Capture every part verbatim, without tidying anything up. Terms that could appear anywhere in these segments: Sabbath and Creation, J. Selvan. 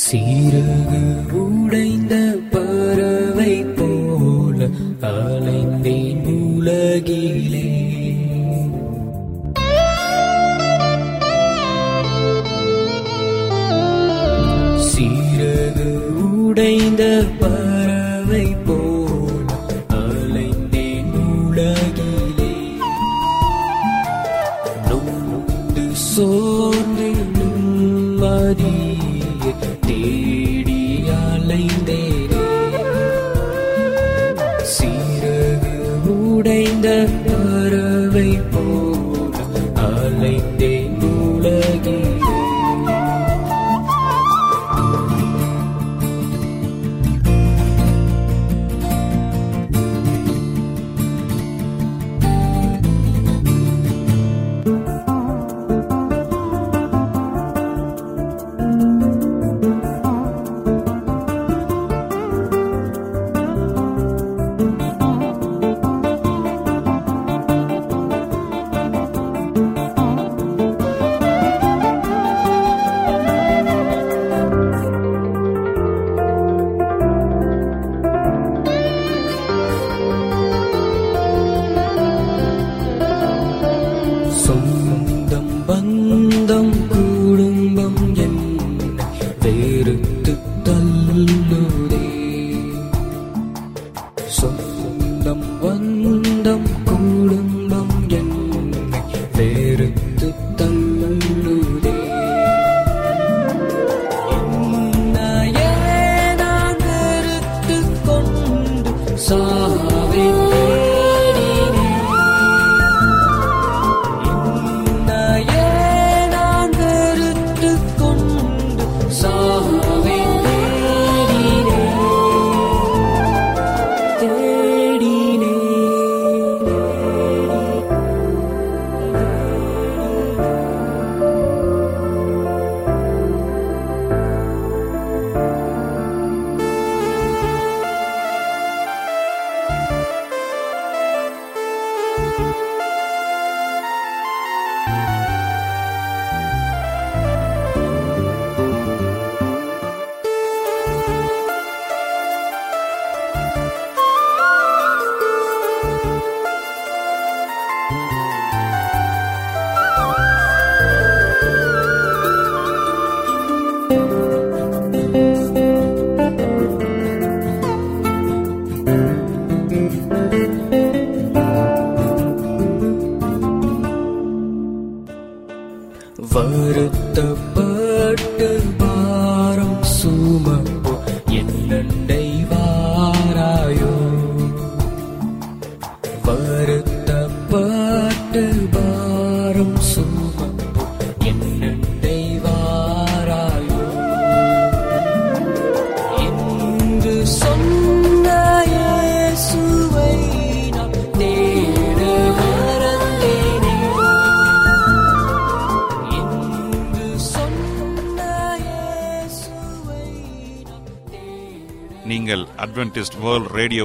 சீரகு உடைந்த பறவை போல அலைந்தேன் உலகிலே, சீரகு உடைந்த பறவை போல அலைந்தேன் உலகிலே, நோந்து சோர்ந்து நிம்மதி தேடி அலைந்தேனே. சீரகு உடைந்த பறவை போல அலைந்தேன் உலகிலே. நீங்கள் Adventist world radio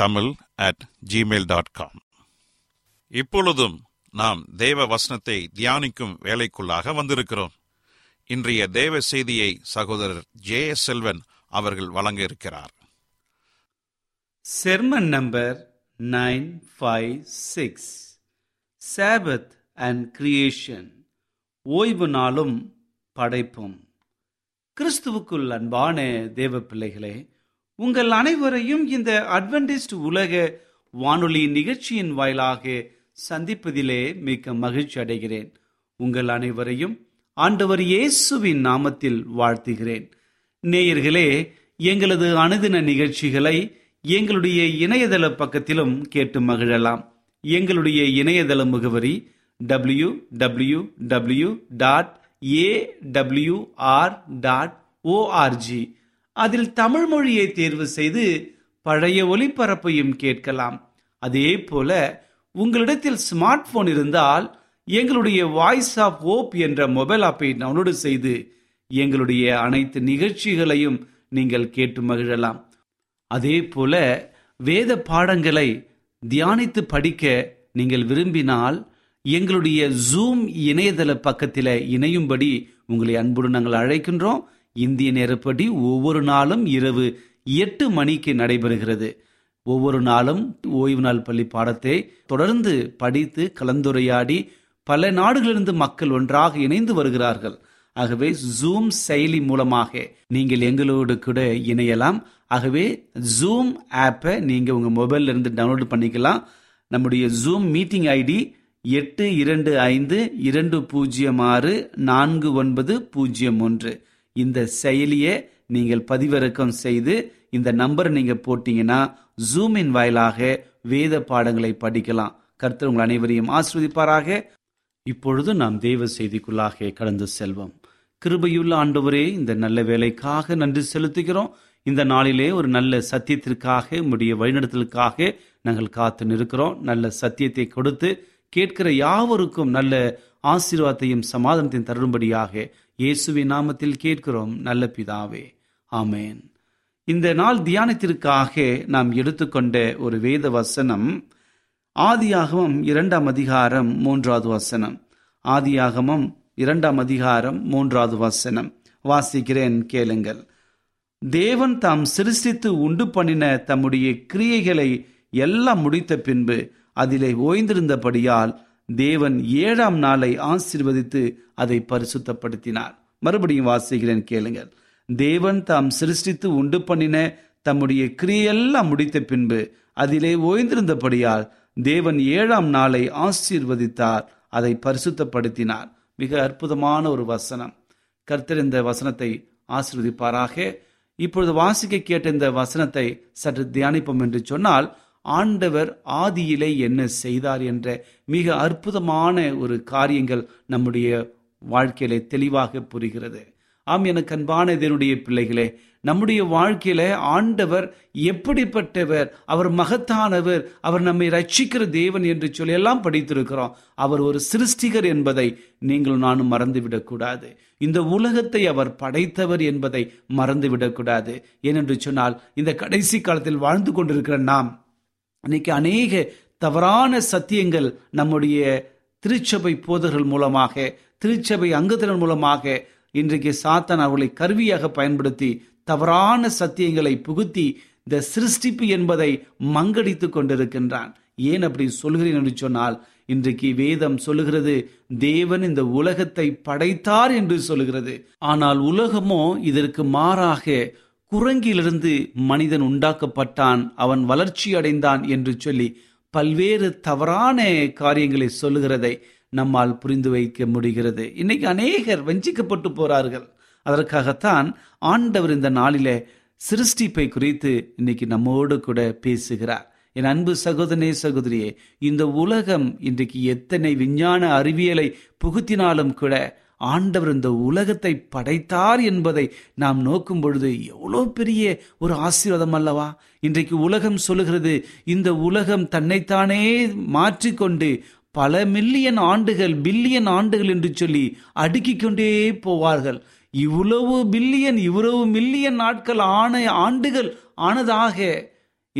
Tamil at Gmail dot com. இப்பொழுதும் நாம் தேவ வசனத்தை தியானிக்கும் வேலைக்குள்ளாக வந்திருக்கிறோம். இன்றைய தேவ செய்தியை சகோதரர் ஜே. செல்வன் அவர்கள் வழங்க இருக்கிறார். Sermon number nine five six, Sabbath and Creation, ஓய்வு நாளும் படைப்பும். கிறிஸ்துவுக்குள் அன்பான தேவ பிள்ளைகளே, உங்கள் அனைவரையும் இந்த அட்வென்டிஸ்ட் உலக வானொலி நிகழ்ச்சியின் வாயிலாக சந்திப்பதிலே மிக்க மகிழ்ச்சி அடைகிறேன். உங்கள் அனைவரையும் ஆண்டவர் இயேசுவின் நாமத்தில் வாழ்த்துகிறேன். நேயர்களே, எங்களது அனுதின நிகழ்ச்சிகளை எங்களுடைய இணையதள பக்கத்திலும் கேட்டு மகிழலாம். எங்களுடைய இணையதள முகவரி W W W dot A W R dot O R G. அதில் தமிழ் மொழியை தேர்வு செய்து பழைய ஒலிபரப்பையும் கேட்கலாம். அதே போல உங்களிடத்தில் ஸ்மார்ட் போன் இருந்தால் எங்களுடைய வாய்ஸ் ஆஃப் ஹோப் என்ற மொபைல் ஆப்பை டவுன்லோடு செய்து எங்களுடைய அனைத்து நிகழ்ச்சிகளையும் நீங்கள் கேட்டு மகிழலாம். அதே போல வேத பாடங்களை தியானித்து படிக்க நீங்கள் விரும்பினால் எங்களுடைய ஜூம் இணையதள பக்கத்தில் இணையும்படி உங்களை அன்புடன் நாங்கள் அழைக்கின்றோம். இந்திய நேரப்படி ஒவ்வொரு நாளும் இரவு எட்டு மணிக்கு நடைபெறுகிறது. ஒவ்வொரு நாளும் ஓய்வு நாள் பள்ளி பாடத்தை தொடர்ந்து படித்து கலந்துரையாடி பல நாடுகளிலிருந்து மக்கள் ஒன்றாக இணைந்து வருகிறார்கள். ஆகவே ஜூம் செயலி மூலமாக நீங்கள் எங்களோடு கூட இணையலாம். ஆகவே ஜூம் ஆப்பை நீங்கள் உங்கள் மொபைலில் இருந்து டவுன்லோடு பண்ணிக்கலாம். நம்முடைய ஜூம் மீட்டிங் ஐடி எட்டு இரண்டு ஐந்து இரண்டு பூஜ்ஜியம் ஆறு நான்கு ஒன்பது பூஜ்ஜியம் ஒன்று. இந்த செயலியை நீங்கள் பதிவிறக்கம் செய்து இந்த நம்பரை நீங்கள் போட்டிங்கன்னா ஜூமின் வாயிலாக வேத பாடங்களை படிக்கலாம். கர்த்தர் உங்கள் அனைவரையும் ஆசீர்வதிப்பாராக. இப்பொழுது நாம் தெய்வ செய்திக்குள்ளாக கடந்து செல்வோம். கிருபையுள்ள ஆண்டவரே, இந்த நல்ல வேலைக்காக நன்றி செலுத்துகிறோம். இந்த நாளிலே ஒரு நல்ல சத்தியத்திற்காக, உம்முடைய வழிநடத்தலுக்காக நாங்கள் காத்து நிற்கிறோம். நல்ல சத்தியத்தை கொடுத்து கேட்கிற யாவருக்கும் நல்ல ஆசீர்வாதத்தையும் சமாதானத்தையும் தரும்படியாக இயேசுவின் நாமத்தில் கேட்கிறோம் நல்ல பிதாவே, ஆமேன். இந்த நாள் தியானத்திற்காக நாம் எடுத்துக்கொண்ட ஒரு வேத வசனம் ஆதியாகமம் இரண்டாம் அதிகாரம் மூன்றாவது வசனம். ஆதியாகமம் இரண்டாம் அதிகாரம் மூன்றாவது வசனம் வாசிக்கிறேன், கேளுங்கள். தேவன் தாம் சிருஷ்டித்து உண்டு பண்ணின தம்முடைய கிரியைகளை எல்லாம் முடித்த பின்பு அதிலே ஓய்ந்திருந்தபடியால் தேவன் ஏழாம் நாளை ஆசீர்வதித்து அதை பரிசுத்தப்படுத்தினார். மறுபடியும் வாசிக்கிறேன், கேளுங்கள். தேவன் தாம் சிருஷ்டித்து உண்டு பண்ணின தம்முடைய கிரியையெல்லாம் முடித்த பின்பு அதிலே ஓய்ந்திருந்தபடியால் தேவன் ஏழாம் நாளை ஆசீர்வதித்தார், அதை பரிசுத்தப்படுத்தினார். மிக அற்புதமான ஒரு வசனம். கர்த்தர் இந்த வசனத்தை ஆசீர்வதிப்பாராக. இப்பொழுது வாசிக்க கேட்ட இந்த வசனத்தை சற்று தியானிப்போம் என்று சொன்னால், ஆண்டவர் ஆதியிலே என்ன செய்தார் என்ற மிக அற்புதமான ஒரு காரியங்கள் நம்முடைய வாழ்க்கையிலே தெளிவாக புரிகிறது. ஆம், எனக்கு அன்பான இதனுடைய பிள்ளைகளே, நம்முடைய வாழ்க்கையில ஆண்டவர் எப்படிப்பட்டவர், அவர் மகத்தானவர், அவர் நம்மை ரட்சிக்கிற தேவன் என்று சொல்லி எல்லாம் படித்திருக்கிறோம். அவர் ஒரு சிருஷ்டிகர் என்பதை நீங்களும் நானும் மறந்துவிடக்கூடாது. இந்த உலகத்தை அவர் படைத்தவர் என்பதை மறந்துவிடக்கூடாது. ஏனென்று சொன்னால், இந்த கடைசி காலத்தில் வாழ்ந்து கொண்டிருக்கிற நாம் இன்னைக்கு அநேக தவறான சத்தியங்கள் நம்முடைய திருச்சபை போதர்கள் மூலமாக, திருச்சபை அங்கத்தினர் மூலமாக இன்றைக்கு சாத்தான் அவர்களை கருவியாக பயன்படுத்தி தவறான சத்தியங்களை புகுத்தி இந்த சிருஷ்டிப்பு என்பதை மங்கடித்து கொண்டிருக்கின்றான். ஏன் அப்படி சொல்கிறேன் என்று சொன்னால், இன்றைக்கு வேதம் சொல்லுகிறது தேவன் இந்த உலகத்தை படைத்தார் என்று சொல்லுகிறது. ஆனால் உலகமோ இதற்கு மாறாக குரங்கிலிருந்து மனிதன் உண்டாக்கப்பட்டான், அவன் வளர்ச்சி அடைந்தான் என்று சொல்லி பல்வேறு தவறான காரியங்களை சொல்லுகிறதை நம்மால் புரிந்து வைக்க முடிகிறது. இன்னைக்கு அநேகர் வஞ்சிக்கப்பட்டு போறார்கள். அதற்காகத்தான் ஆண்டவர் இந்த நாளிலே சிருஷ்டிப்பை குறித்து இன்னைக்கு நம்மோடு கூட பேசுகிறார். என் அன்பு சகோதரனே சகோதரியே, இந்த உலகம் இன்றைக்கு எத்தனை விஞ்ஞான அறிவியலை புகுத்தினாலும் கூட ஆண்டவர் இந்த உலகத்தை படைத்தார் என்பதை நாம் நோக்கும் பொழுது எவ்வளோ பெரிய ஒரு ஆசீர்வாதம் அல்லவா. இன்றைக்கு உலகம் சொல்லுகிறது, இந்த உலகம் தன்னைத்தானே மாற்றிக்கொண்டு பல மில்லியன் ஆண்டுகள் பில்லியன் ஆண்டுகள் என்று சொல்லி அடுக்கிக்கொண்டே போவார்கள். இவ்வளவு பில்லியன் இவ்வளவு மில்லியன் நாட்கள் ஆன ஆண்டுகள் ஆனதாக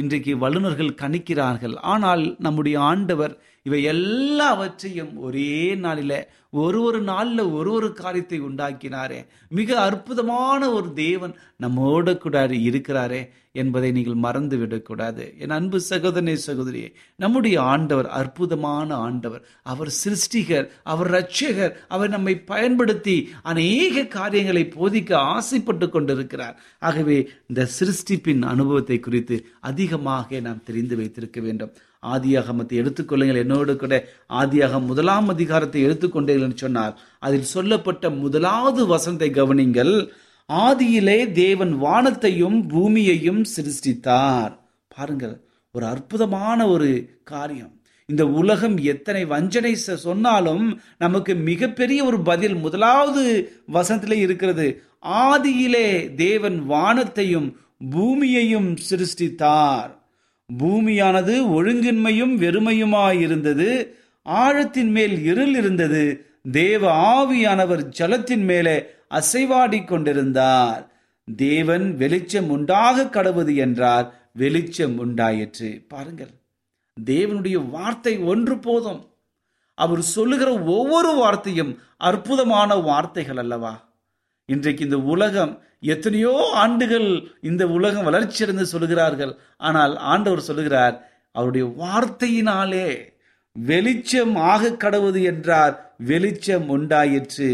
இன்றைக்கு வல்லுநர்கள் கணிக்கிறார்கள். ஆனால் நம்முடைய ஆண்டவர் இவை எல்லாவற்றையும் ஒரே நாளில் ஒரு ஒரு நாளில் ஒரு ஒரு காரியத்தை உண்டாக்கினாரே. மிக அற்புதமான ஒரு தேவன் நம்மோட கூட இருக்கிறாரே என்பதை நீங்கள் மறந்து விடக்கூடாது. என் அன்பு சகோதரனே சகோதரியே, நம்முடைய ஆண்டவர் அற்புதமான ஆண்டவர். அவர் சிருஷ்டிகர், அவர் இரட்சகர். அவர் நம்மை பயன்படுத்தி அநேக காரியங்களை போதிக்க ஆசைப்பட்டு கொண்டிருக்கிறார். ஆகவே இந்த சிருஷ்டிப்பின் அனுபவத்தை குறித்து அதிகமாக நாம் தெரிந்து வைத்திருக்க வேண்டும். ஆதியாகமத்தை எடுத்துக்கொள்ளுங்கள். என்னோடு கூட ஆதியாகம் முதலாம் அதிகாரத்தை எடுத்துக்கொண்டீர்கள் என்று சொன்னார். அதில் சொல்லப்பட்ட முதலாவது வசனத்தை கவனிங்கள். ஆதியிலே தேவன் வானத்தையும் பூமியையும் சிருஷ்டித்தார். பாருங்கள், ஒரு அற்புதமான ஒரு காரியம். இந்த உலகம் எத்தனை வஞ்சனை சொன்னாலும் நமக்கு மிகப்பெரிய ஒரு பதில் முதலாவது வசனத்திலே இருக்கிறது. ஆதியிலே தேவன் வானத்தையும் பூமியையும் சிருஷ்டித்தார். பூமியானது ஒழுங்கின்மையும் வெறுமையுமாயிருந்தது. ஆழத்தின் மேல் இருள் இருந்தது. தேவ ஆவியானவர் ஜலத்தின் மேலே அசைவாடி கொண்டிருந்தார். தேவன், வெளிச்சம் உண்டாக கடவுது என்றார். வெளிச்சம் உண்டாயிற்று. பாருங்கள், தேவனுடைய வார்த்தை ஒன்று போதும். அவர் சொல்லுகிற ஒவ்வொரு வார்த்தையும் அற்புதமான வார்த்தைகள் அல்லவா. இன்றைக்கு இந்த உலகம் எத்தனையோ ஆண்டுகள் இந்த உலகம் வளர்ச்சியடைந்து சொல்கிறார்கள். ஆனால் ஆண்டவர் சொல்லுகிறார், அவருடைய வார்த்தையினாலே வெளிச்சம் ஆக கடவுது என்றார். வெளிச்சம் உண்டாயிற்று.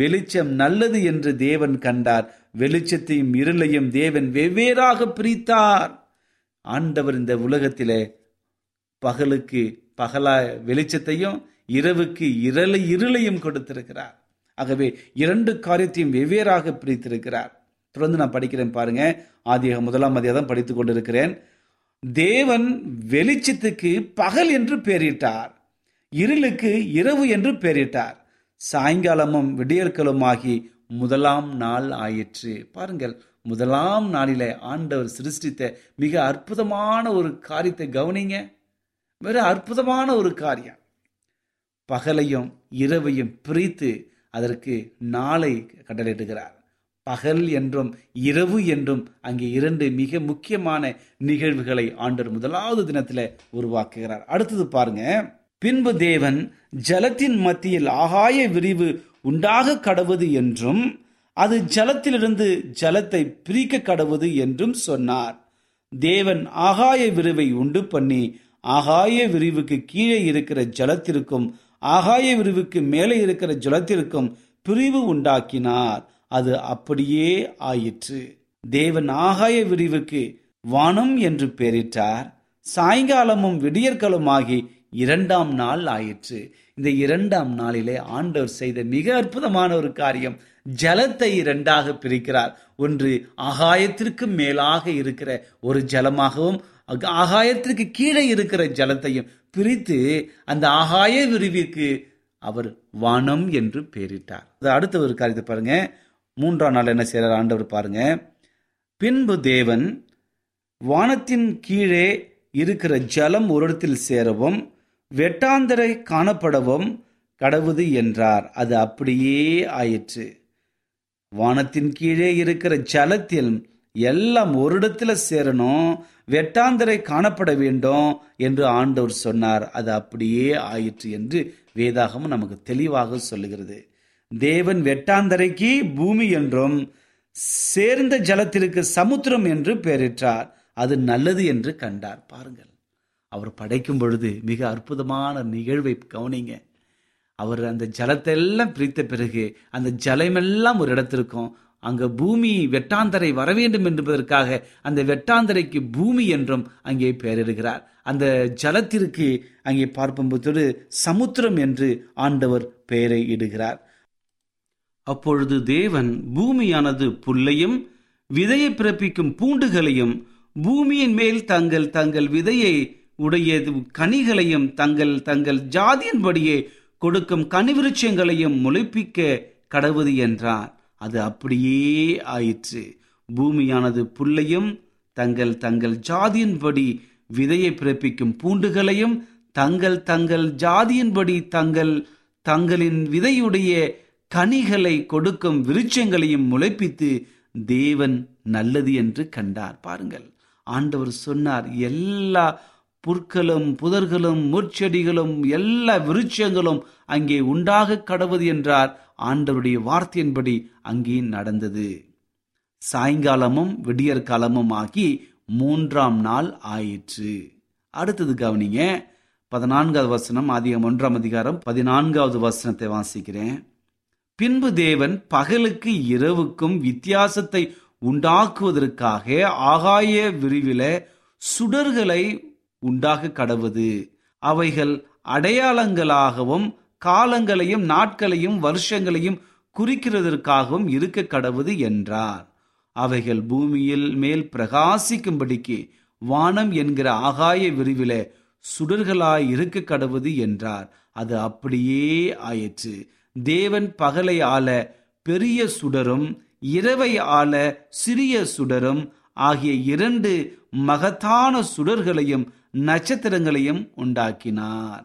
வெளிச்சம் நல்லது என்று தேவன் கண்டார். வெளிச்சத்தையும் இருளையும் தேவன் வெவ்வேறாக பிரித்தார். ஆண்டவர் இந்த உலகத்திலே பகலுக்கு பகலா வெளிச்சத்தையும் இரவுக்கு இரளை இருளையும் கொடுத்திருக்கிறார். ஆகவே இரண்டு காரியத்தையும் வெவ்வேறாக பிரித்திருக்கிறார். தொடர்ந்து நான் படிக்கிறேன் பாருங்க. ஆதியாக முதலாம் அதிகாரம் படித்துக் கொண்டிருக்கிறேன். தேவன் வெளிச்சத்துக்கு பகல் என்று பெயரிட்டார், இருளுக்கு இரவு என்று பெயரிட்டார். சாயங்காலமும் விடியற்கலும் ஆகி முதலாம் நாள் ஆயிற்று. பாருங்கள், முதலாம் நாளிலே ஆண்டவர் சிருஷ்டித்த மிக அற்புதமான ஒரு காரியத்தை கவனிங்க. வேற அற்புதமான ஒரு காரியம். பகலையும் இரவையும் பிரித்து அதற்கு நாளை கடலிடுகிறார். பகல் என்றும் இரவு என்றும் அங்கே இரண்டு மிக முக்கியமான நிகழ்வுகளை ஆண்டவர் முதலாவது தினத்தில் உருவாக்குகிறார். அடுத்தது பாருங்க. பின்பு தேவன், ஜலத்தின் மத்தியில் ஆகாய விரிவு உண்டாக கடவுது என்றும் அது ஜலத்திலிருந்து ஜலத்தை பிரிக்க கடவுது என்றும் சொன்னார். தேவன் ஆகாய விரிவை உண்டு பண்ணி ஆகாய விரிவுக்கு கீழே இருக்கிற ஜலத்திற்கும் ஆகாய விரிவுக்கு மேலே இருக்கிற ஜலத்திற்கும் பிரிவு உண்டாக்கினார். அது அப்படியே ஆயிற்று. தேவன் ஆகாய விரிவுக்கு வானம் என்று பெயரிட்டார். சாயங்காலமும் விடியற்கலுமாகி இரண்டாம் நாள் ஆயிற்று. இந்த இரண்டாம் நாளிலே ஆண்டவர் செய்த மிக அற்புதமான ஒரு காரியம், ஜலத்தை இரண்டாக பிரிக்கிறார். ஒன்று ஆகாயத்திற்கு மேலாக இருக்கிற ஒரு ஜலமாகவும் ஆகாயத்திற்கு கீழே இருக்கிற ஜலத்தையும் பிரித்து அந்த ஆகாய விரிவுக்கு அவர் வானம் என்று பெயரிட்டார். அடுத்த ஒரு காரியத்தை பாருங்க. மூன்றாம் நாள் என்ன செய்கிறார் ஆண்டவர் பாருங்க. பின்பு தேவன் வானத்தின் கீழே இருக்கிற ஜலம் ஒரு இடத்தில் சேரவும் வெட்டாந்தரை காணப்படவும் கடவுது என்றார். அது அப்படியே ஆயிற்று. வானத்தின் கீழே இருக்கிற ஜலத்தில் எல்லாம் ஒரு இடத்துல சேரணும், வெட்டாந்தரை காணப்பட வேண்டும் என்று ஆண்டவர் சொன்னார். அது அப்படியே ஆயிற்று என்று வேதாகமும் நமக்கு தெளிவாக சொல்லுகிறது. தேவன் வெட்டாந்தரைக்கு பூமி என்றும் சேர்ந்த ஜலத்திற்கு சமுத்திரம் என்று பெயரிட்டார். அது நல்லது என்று கண்டார். பாருங்கள், அவர் படைக்கும் பொழுது மிக அற்புதமான நிகழ்வை கவனிங்க. அவர் அந்த ஜலத்தை எல்லாம் பிரித்த பிறகு அந்த ஜலமெல்லாம் ஒரு இடத்திற்கும் அங்கே பூமி வெட்டாந்தரை வர வேண்டும் என்பதற்காக அந்த வெட்டாந்தரைக்கு பூமி என்றும் அங்கே பெயரிடுகிறார். அந்த ஜலத்திற்கு அங்கே பார்ப்போம்போது சமுத்திரம் என்று ஆண்டவர் பெயரை இடுகிறார். அப்பொழுது தேவன் பூமியானது புல்லையும் விதையை பிறப்பிக்கும் பூண்டுகளையும் பூமியின் மேல் தங்கள் தங்கள் விதையை உடைய கனிகளையும் தங்கள் தங்கள் ஜாதியின்படியே கொடுக்கும் கனிவிருட்சங்களையும் முளைப்பிக்க கடவுது என்றார். அது அப்படியே ஆயிற்று. பூமியானது புல்லையும் தங்கள் தங்கள் ஜாதியின்படி விதையை பிறப்பிக்கும் பூண்டுகளையும் தங்கள் தங்கள் ஜாதியின்படி தங்கள் தங்களின் விதையுடைய கனிகளை கொடுக்கும் விருட்சங்களையும் முளைப்பித்து தேவன் நல்லது என்று கண்டார். பாருங்கள், ஆண்டவர் சொன்னார், எல்லா புற்களும் புதர்களும் முற்செடிகளும் எல்லா விருட்சங்களும் அங்கே உண்டாக கடவுது என்றார். ஆண்டவருடைய வார்த்தையின்படி அங்கே நடந்தது. சாயங்காலமும் விடியற் காலமும் ஆகி மூன்றாம் நாள் ஆயிற்று. அடுத்தது கவனிங்க, பதினான்காவது வசனம், அதிகம் ஒன்றாம் அதிகாரம் பதினான்காவது வசனத்தை வாசிக்கிறேன். பின்பு தேவன் பகலுக்கு இரவுக்கும் வித்தியாசத்தை உண்டாக்குவதற்காக ஆகாய விரிவில சுடர்களை உண்டாக கடவுது. அவைகள் அடையாளங்களாகவும் காலங்களையும் நாட்களையும் வருஷங்களையும் குறிக்கிறதற்காகவும் இருக்க கடவுது என்றார். அவைகள் பூமியில் மேல் பிரகாசிக்கும்படிக்கு வானம் என்கிற ஆகாய விரிவில சுடர்களாய் இருக்க கடவுது என்றார். அது அப்படியே ஆயிற்று. தேவன் பகலை ஆள பெரிய சுடரும் இரவை ஆள சிறிய சுடரும் ஆகிய இரண்டு மகத்தான சுடர்களையும் நட்சத்திரங்களையும் உண்டாக்கினார்.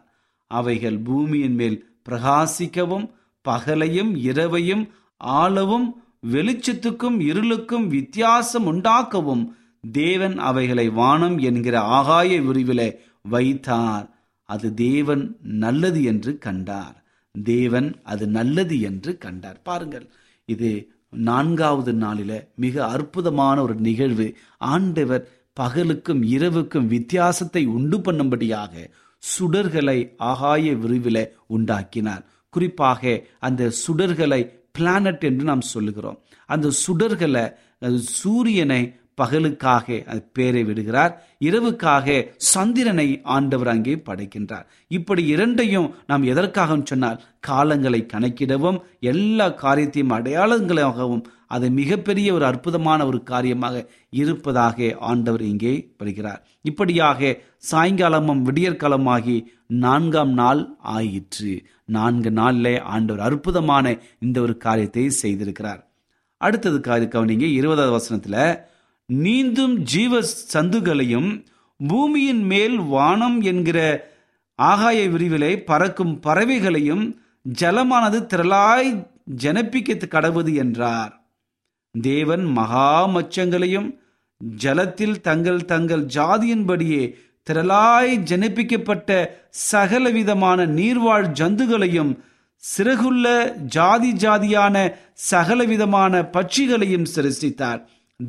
அவைகள் பூமியின் மேல் பிரகாசிக்கவும் பகலையும் இரவையும் ஆளவும் வெளிச்சத்துக்கும் இருளுக்கும் வித்தியாசம் உண்டாக்கவும் தேவன் அவைகளை வானம் என்கிற ஆகாய விரிவிலே வைத்தார். அது தேவன் நல்லது என்று கண்டார். தேவன் அது நல்லது என்று கண்டார். பாருங்கள், இது நான்காவது நாளில மிக அற்புதமான ஒரு நிகழ்வு. ஆண்டவர் பகலுக்கும் இரவுக்கும் வித்தியாசத்தை உண்டு பண்ணும்படியாக சுடர்களை ஆகாய விரிவில உண்டாக்கினார். குறிப்பாக அந்த சுடர்களை பிளானட் என்று நாம் சொல்லுகிறோம். அந்த சுடர்களை சூரியனை பகலுக்காக அது பேரை விடுகிறார், இரவுக்காக சந்திரனை ஆண்டவர் அங்கே படைக்கின்றார். இப்படி இரண்டையும் நாம் எதற்காக சொன்னால் காலங்களை கணக்கிடவும் எல்லா காரியத்தையும் அடையாளங்களாகவும் அது மிகப்பெரிய ஒரு அற்புதமான ஒரு காரியமாக இருப்பதாக ஆண்டவர் இங்கே வருகிறார். இப்படியாக சாயங்காலமும் விடியற்காலமாகி நான்காம் நாள் ஆயிற்று. நான்கு நாளிலே ஆண்டவர் அற்புதமான இந்த ஒரு காரியத்தை செய்திருக்கிறார். அடுத்தது கவனிங்க, இருபதாவது வசனத்துல, நீந்தும் ஜீவ சந்துகளையும் பூமியின் மேல் வானம் என்கிற ஆகாய விரிவிலை பறக்கும் பறவைகளையும் ஜலமானது திரளாய் ஜனப்பிக்க கடவுது என்றார். தேவன் மகா மச்சங்களையும் ஜலத்தில் தங்கள் தங்கள் ஜாதியின்படியே திரளாய் ஜனப்பிக்கப்பட்ட சகலவிதமான நீர்வாழ் ஜந்துகளையும் சிறகுள்ள ஜாதி ஜாதியான சகலவிதமான பட்சிகளையும் சிருஷ்டித்தார்.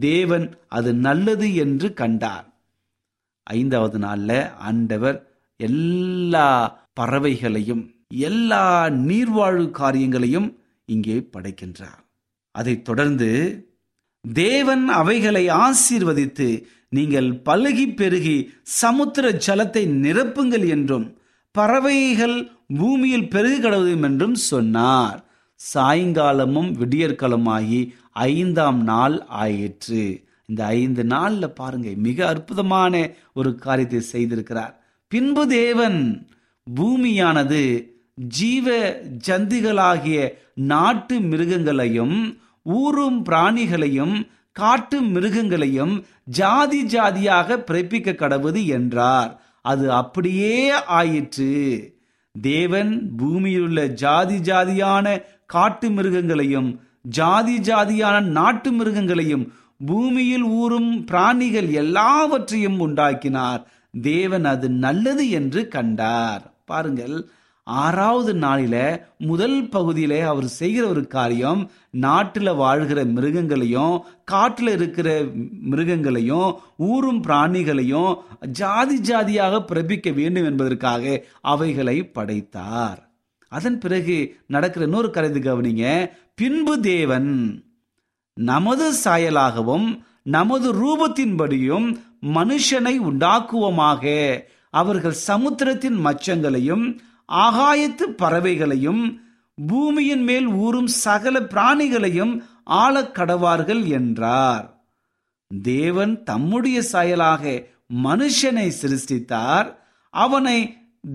தேவன் அது நல்லது என்று கண்டார். ஐந்தாவது நாளில் ஆண்டவர் எல்லா பறவைகளையும் எல்லா நீர்வாழ் காரியங்களையும் இங்கே படைக்கின்றார். அதைத் தொடர்ந்து தேவன் அவைகளை ஆசீர்வதித்து, நீங்கள் பல்கி பெருகி சமுத்திர ஜலத்தை நிரப்புங்கள் என்றும் பறவைகள் பூமியில் பெருகி கடவுதும் என்றும் சொன்னார். சாயங்காலமும் விடியற்காலமாகி ஐந்தாம் நாள் ஆயிற்று. இந்த ஐந்து நாளில் பாருங்க, மிக அற்புதமான ஒரு காரியத்தை செய்திருக்கிறார். பின்பு தேவன் பூமியானது ஜீவ ஜந்துகளாகிய நாட்டு மிருகங்களையும் ஊரும் பிராணிகளையும் காட்டு மிருகங்களையும் ஜாதி ஜாதியாக பிறப்பிக்க கடவுது என்றார். அது அப்படியே ஆயிற்று. தேவன் பூமியிலுள்ள ஜாதி ஜாதியான காட்டு மிருகங்களையும் ஜாதி ஜாதியான நாட்டு மிருகங்களையும் பூமியில் ஊறும் பிராணிகள் எல்லாவற்றையும் உண்டாக்கினார். தேவன் அது நல்லது என்று கண்டார். பாருங்கள், ஆறாவது நாளில முதல் பகுதியில அவர் செய்கிற ஒரு காரியம், நாட்டில் வாழ்கிற மிருகங்களையும் காட்டில் இருக்கிற மிருகங்களையும் ஊரும் பிராணிகளையும் ஜாதி ஜாதியாக பிறப்பிக்க வேண்டும் என்பதற்காக அவைகளை படைத்தார். அதன் பிறகு நடக்கிற இன்னொரு கருத்து கவனிங்க. பின்பு தேவன் நமது சாயலாகவும் நமது ரூபத்தின்படியும் மனுஷனை உண்டாக்குவோமாக. அவர்கள் சமுத்திரத்தின் மச்சங்களையும் ஆகாயத்து பறவைகளையும் பூமியின் மேல் ஊறும் சகல பிராணிகளையும் ஆள கடவார்கள் என்றார். தேவன் தம்முடைய சாயலாக மனுஷனை சிருஷ்டித்தார். அவனை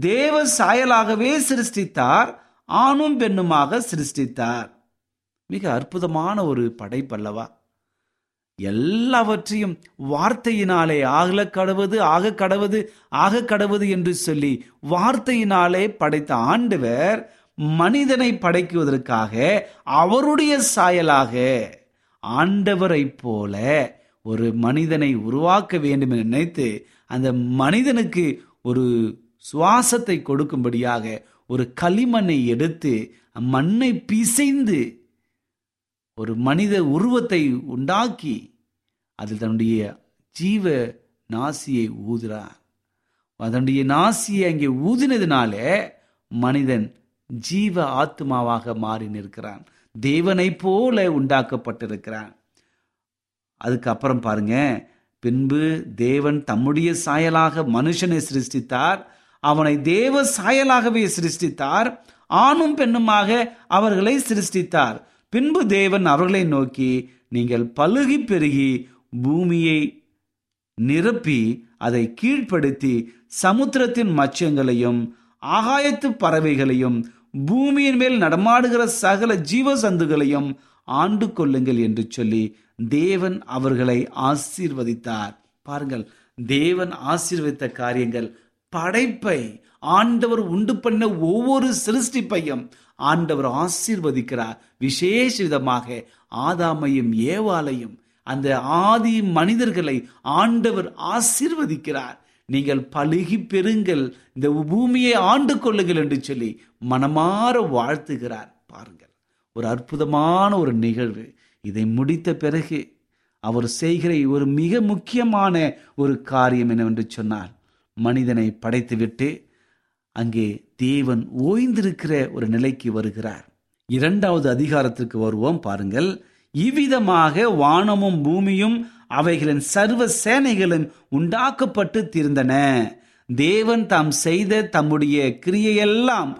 தேவ சாயலாகவே சிருஷ்டித்தார். ஆணும் பெண்ணுமாக சிருஷ்டித்தார். மிக அற்புதமான ஒரு படைப்பல்லவா. எல்லாவற்றையும் வார்த்தையினாலே ஆக கடவது ஆக கடவது ஆக கடவது என்று சொல்லி வார்த்தையினாலே படைத்த ஆண்டவர் மனிதனை படைக்குவதற்காக அவருடைய சாயலாக ஆண்டவரை போல ஒரு மனிதனை உருவாக்க வேண்டும் என்று நினைத்து அந்த மனிதனுக்கு ஒரு சுவாசத்தை கொடுக்கும்படியாக ஒரு களிமண்ணை எடுத்து மண்ணை பிசைந்து ஒரு மனித உருவத்தை உண்டாக்கி அதில் தன்னுடைய ஜீவ நாசியை ஊதுறார். அதனுடைய நாசியை அங்கே ஊதினதுனால மனிதன் ஜீவ ஆத்மாவாக மாறி நிற்கிறான். தேவனை போல உண்டாக்கப்பட்டிருக்கிறான். அதுக்கப்புறம் பாருங்க, பின்பு தேவன் தம்முடைய சாயலாக மனுஷனை சிருஷ்டித்தார். அவனை தேவ சாயலாகவே சிருஷ்டித்தார். ஆணும் பெண்ணுமாக அவர்களை சிருஷ்டித்தார். பின்பு தேவன் அவர்களை நோக்கி, நீங்கள் பலுகி பெருகி பூமியை நிரப்பி அதை கீழ்ப்படுத்தி சமுத்திரத்தின் மச்சங்களையும் ஆகாயத்து பறவைகளையும் பூமியின் மேல் நடமாடுகிற சகல ஜீவ சந்துகளையும் ஆண்டு கொள்ளுங்கள் என்று சொல்லி தேவன் அவர்களை ஆசீர்வதித்தார். பாருங்கள், தேவன் ஆசீர்வதித்த காரியங்கள், படைப்பை ஆண்டவர் உண்டு பண்ண ஒவ்வொரு சிருஷ்டிப்பையும் ஆண்டவர் ஆசீர்வதிக்கிறார். விசேஷ விதமாக ஆதாமையும் ஏவாளையும், அந்த ஆதி மனிதர்களை ஆண்டவர் ஆசீர்வதிக்கிறார். நீங்கள் பலுகி பெறுங்கள், இந்த பூமியை ஆண்டு கொள்ளுங்கள் என்று சொல்லி மனமாற வாழ்த்துகிறார். பாருங்கள், ஒரு அற்புதமான ஒரு நிகழ்வு. இதை முடித்த பிறகு அவர் செய்கிற ஒரு மிக முக்கியமான ஒரு காரியம் என்னவென்று சொன்னால், மனிதனை படைத்துவிட்டு அங்கே தேவன் ஓய்ந்திருக்கிற ஒரு நிலைக்கு வருகிறார். இரண்டாவது அதிகாரத்திற்கு வருவோம். பாருங்கள், இவ்விதமாக வானமும் பூமியும் அவைகளின் சர்வ சேனைகளும் உண்டாக்கப்பட்டு தீர்ந்தன. தேவன் தாம் செய்த தம்முடைய கிரியையெல்லாம்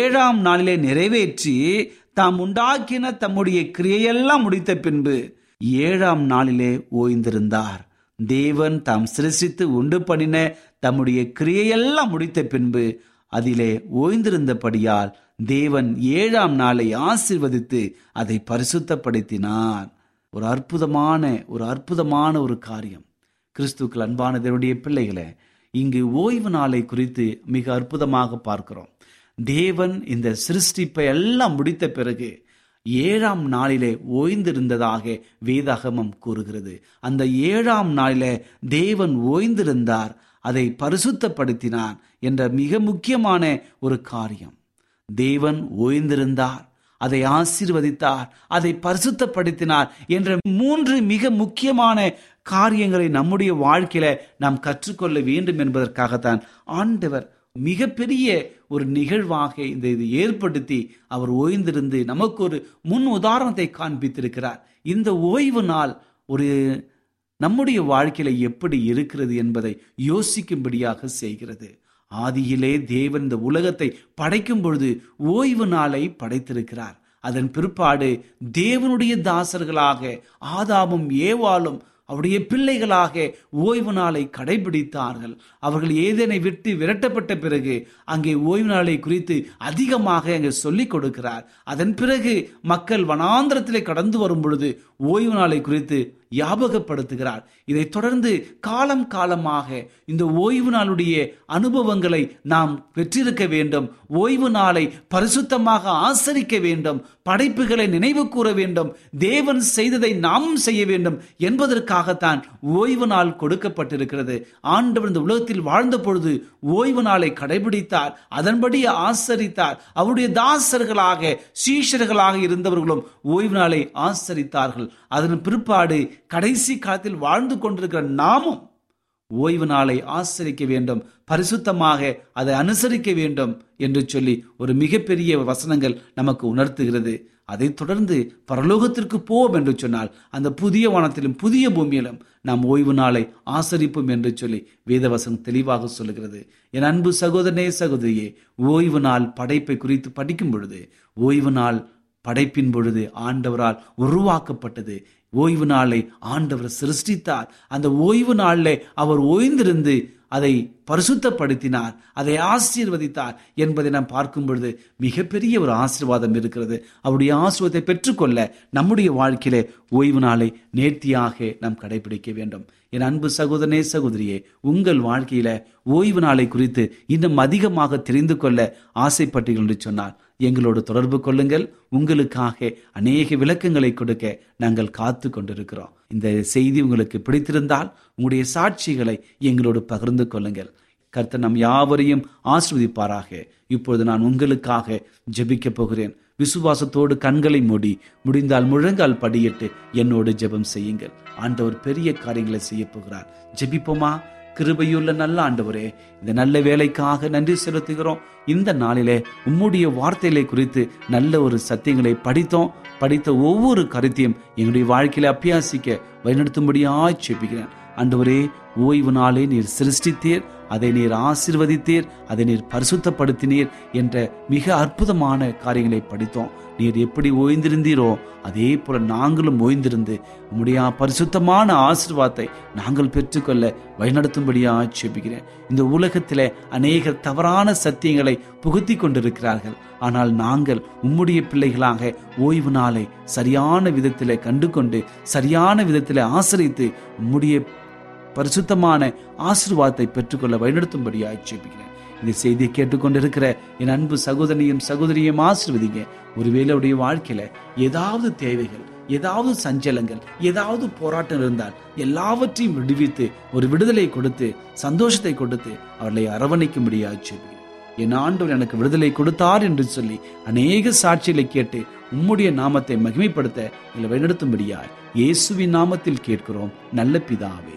ஏழாம் நாளிலே நிறைவேற்றி தாம் உண்டாக்கின தம்முடைய கிரியையெல்லாம் முடித்த பின்பு ஏழாம் நாளிலே ஓய்ந்திருந்தார். தேவன் தாம் சிருஷ்டித்து உண்டு பண்ணின தம்முடைய கிரியையெல்லாம் முடித்த பின்பு அதிலே ஓய்ந்திருந்தபடியால் தேவன் ஏழாம் நாளை ஆசீர்வதித்து அதை பரிசுத்தப்படுத்தினார். ஒரு அற்புதமான ஒரு அற்புதமான ஒரு காரியம். கிறிஸ்துக்கள் அன்பான தேவனுடைய பிள்ளைகளை, இங்கு ஓய்வு நாளை குறித்து மிக அற்புதமாக பார்க்கிறோம். தேவன் இந்த சிருஷ்டிப்பை எல்லாம் முடித்த பிறகு ஏழாம் நாளிலே ஓய்ந்திருந்ததாக வேதாகமம் கூறுகிறது. அந்த ஏழாம் நாளிலே தேவன் ஓய்ந்திருந்தார், அதை பரிசுத்தப்படுத்தினார் என்ற மிக முக்கியமான ஒரு காரியம். தேவன் ஓய்ந்திருந்தார், அதை ஆசீர்வதித்தார், அதை பரிசுத்தப்படுத்தினார் என்ற மூன்று மிக முக்கியமான காரியங்களை நம்முடைய வாழ்க்கையில நாம் கற்றுக்கொள்ள வேண்டும் என்பதற்காகத்தான் ஆண்டவர் மிகப்பெரிய ஒரு நிகழ்வாக இந்த இது ஏற்படுத்தி அவர் ஓய்ந்திருந்து நமக்கு ஒரு முன் உதாரணத்தை காண்பித்திருக்கிறார். இந்த ஓய்வு நாள் ஒரு நம்முடைய வாழ்க்கையில எப்படி இருக்கிறது என்பதை யோசிக்கும்படியாக செய்கிறது. ஆதியிலே தேவன் இந்த உலகத்தை படைக்கும் பொழுது ஓய்வு நாளை படைத்திருக்கிறார். அதன் பிற்பாடு தேவனுடைய தாசர்களாக ஆதாமும் ஏவாளும் அவருடைய பிள்ளைகளாக ஓய்வு நாளை கடைபிடித்தார்கள். அவர்கள் ஏதேனை விட்டு விரட்டப்பட்ட பிறகு அங்கே ஓய்வு நாளை குறித்து அதிகமாக அங்கே சொல்லிக் கொடுக்கிறார். அதன் பிறகு மக்கள் வனாந்திரத்திலே கடந்து வரும் பொழுது ஓய்வு நாளை குறித்து ஞாபகப்படுத்துகிறார். இதை தொடர்ந்து காலம் காலமாக இந்த ஓய்வு நாளுடைய அனுபவங்களை நாம் பெற்றிருக்க வேண்டும். ஓய்வு நாளை பரிசுத்தமாக ஆசரிக்க வேண்டும், படைப்புகளை நினைவு கூற வேண்டும், தேவன் செய்ததை நாமும் செய்ய வேண்டும் என்பதற்காகத்தான் ஓய்வு நாள் கொடுக்கப்பட்டிருக்கிறது. ஆண்டவர் இந்த உலகத்தில் வாழ்ந்த பொழுது ஓய்வு நாளை கடைபிடித்தார், அதன்படி ஆசரித்தார். அவருடைய தாசர்களாக சீஷர்களாக இருந்தவர்களும் ஓய்வு நாளை ஆசரித்தார்கள். அதன் பிற்பாடு கடைசி காலத்தில் வாழ்ந்து கொண்டிருக்கிற நாமும் ஓய்வு நாளை ஆசரிக்க வேண்டும், பரிசுத்தமாக அதை அனுசரிக்க வேண்டும் என்று சொல்லி ஒரு மிகப்பெரிய வசனங்கள் நமக்கு உணர்த்துகிறது. அதை தொடர்ந்து பரலோகத்திற்கு போவோம் என்று சொன்னால் அந்த புதிய வானத்திலும் புதிய பூமியிலும் நாம் ஓய்வு நாளை ஆசரிப்போம் என்று சொல்லி வேதவசனம் தெளிவாக சொல்லுகிறது. என் அன்பு சகோதரனே, சகோதரியே, ஓய்வு நாள் படைப்பை குறித்து படிக்கும் பொழுது ஓய்வு நாள் படைப்பின் பொழுது ஆண்டவரால் உருவாக்கப்பட்டது. ஓய்வு நாளை ஆண்டவர் சிருஷ்டித்தார். அந்த ஓய்வு நாளில் அவர் ஓய்ந்திருந்து அதை பரிசுத்தப்படுத்தினார், அதை ஆசீர்வதித்தார் என்பதை நாம் பார்க்கும் பொழுது மிகப்பெரிய ஒரு ஆசீர்வாதம் இருக்கிறது. அவருடைய ஆசீர்வாதத்தை பெற்றுக்கொள்ள நம்முடைய வாழ்க்கையிலே ஓய்வு நாளை நேர்த்தியாக நாம் கடைபிடிக்க வேண்டும். என் அன்பு சகோதரனே, சகோதரியே, உங்கள் வாழ்க்கையில ஓய்வு நாளை குறித்து இன்னும் அதிகமாக தெரிந்து கொள்ள ஆசைப்பட்டீர்கள் என்று சொன்னால் எங்களோடு தொடர்பு கொள்ளுங்கள். உங்களுக்காக அநேக விளக்கங்களை கொடுக்க நாங்கள் காத்து கொண்டிருக்கிறோம். இந்த செய்தி உங்களுக்கு பிடித்திருந்தால் உங்களுடைய சாட்சிகளை எங்களோடு பகிர்ந்து கொள்ளுங்கள். கர்த்தர் நம் யாவரையும் ஆசீர்வதிப்பாராக. இப்பொழுது நான் உங்களுக்காக ஜெபிக்கப் போகிறேன். விசுவாசத்தோடு கண்களை மூடி, முடிந்தால் முழங்கால் படியிட்டு என்னோடு ஜெபம் செய்யுங்கள். ஆண்டவர் பெரிய காரியங்களை செய்ய போகிறார். ஜெபிப்போமா? கிருபையுள்ள நல்ல ஆண்டவரே, இந்த நல்ல வேலைக்காக நன்றி செலுத்துகிறோம். இந்த நாளிலே உம்முடைய வார்த்தைகளை குறித்து நல்ல ஒரு சத்தியங்களை படித்தோம். படித்த ஒவ்வொரு கருத்தையும் எங்களுடைய வாழ்க்கையில அபியாசிக்க வழிநடத்தும்படியாக ஜெபிக்கிறேன். ஆண்டவரே, ஓய்வு நாளை நீர் சிருஷ்டித்தீர், அதை நீர் ஆசீர்வதித்தீர், அதை நீர் பரிசுத்தப்படுத்தினீர் என்ற மிக அற்புதமான காரியங்களை படித்தோம். நீர் எப்படி ஓய்ந்திருந்தீரோ அதே போல நாங்களும் ஓய்ந்திருந்து உம்முடைய பரிசுத்தமான ஆசீர்வாதத்தை நாங்கள் பெற்றுக்கொள்ள வழிநடத்தும்படியாக ஜெபிக்கிறேன். இந்த உலகத்தில் அநேகர் தவறான சத்தியங்களை புகுத்தி கொண்டிருக்கிறார்கள். ஆனால் நாங்கள் உம்முடைய பிள்ளைகளாக ஓய்வு நாளை சரியான விதத்தில் கண்டு கொண்டு சரியான விதத்தில் ஆசரித்து உம்முடைய பரிசுத்தமான ஆசீர்வாதத்தை பெற்றுக்கொள்ள வழிநடத்தும்படியாக ஜெபிக்கிறேன். இந்த செய்தியை கேட்டுக்கொண்டிருக்கிற என் அன்பு சகோதரனையும் சகோதரியையும் ஆசீர்வதிங்க. ஒருவேளை அவருடைய வாழ்க்கையில ஏதாவது தேவைகள், ஏதாவது சஞ்சலங்கள், ஏதாவது போராட்டம் இருந்தால் எல்லாவற்றையும் விடுவித்து ஒரு விடுதலை கொடுத்து சந்தோஷத்தை கொடுத்து அவர்களை அரவணைக்கும்படியாக ஜெபிக்கிறேன். என் ஆண்டவர் எனக்கு விடுதலை கொடுத்தார் என்று சொல்லி அநேக சாட்சிகளை கேட்டு உம்முடைய நாமத்தை மகிமைப்படுத்த எங்களை வழிநடத்தும்படியாய் இயேசுவின் நாமத்தில் கேட்கிறோம் நல்ல பிதாவே.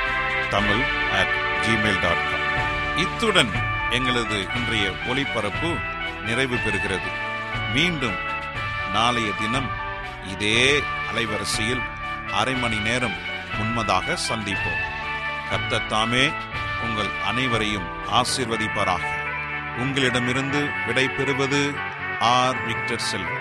Tamil at Gmail dot com. இத்துடன் எங்களது இன்றைய ஒளிபரப்பு நிறைவு பெறுகிறது. மீண்டும் நாளைய தினம் இதே அலைவரிசையில் அரை மணி நேரம் முன்னதாக சந்திப்போம். கர்த்தர் தாமே உங்கள் அனைவரையும் ஆசீர்வதிப்பாராக. உங்களிடமிருந்து விடை பெறுவது ஆர். விக்டர் செல்வன்.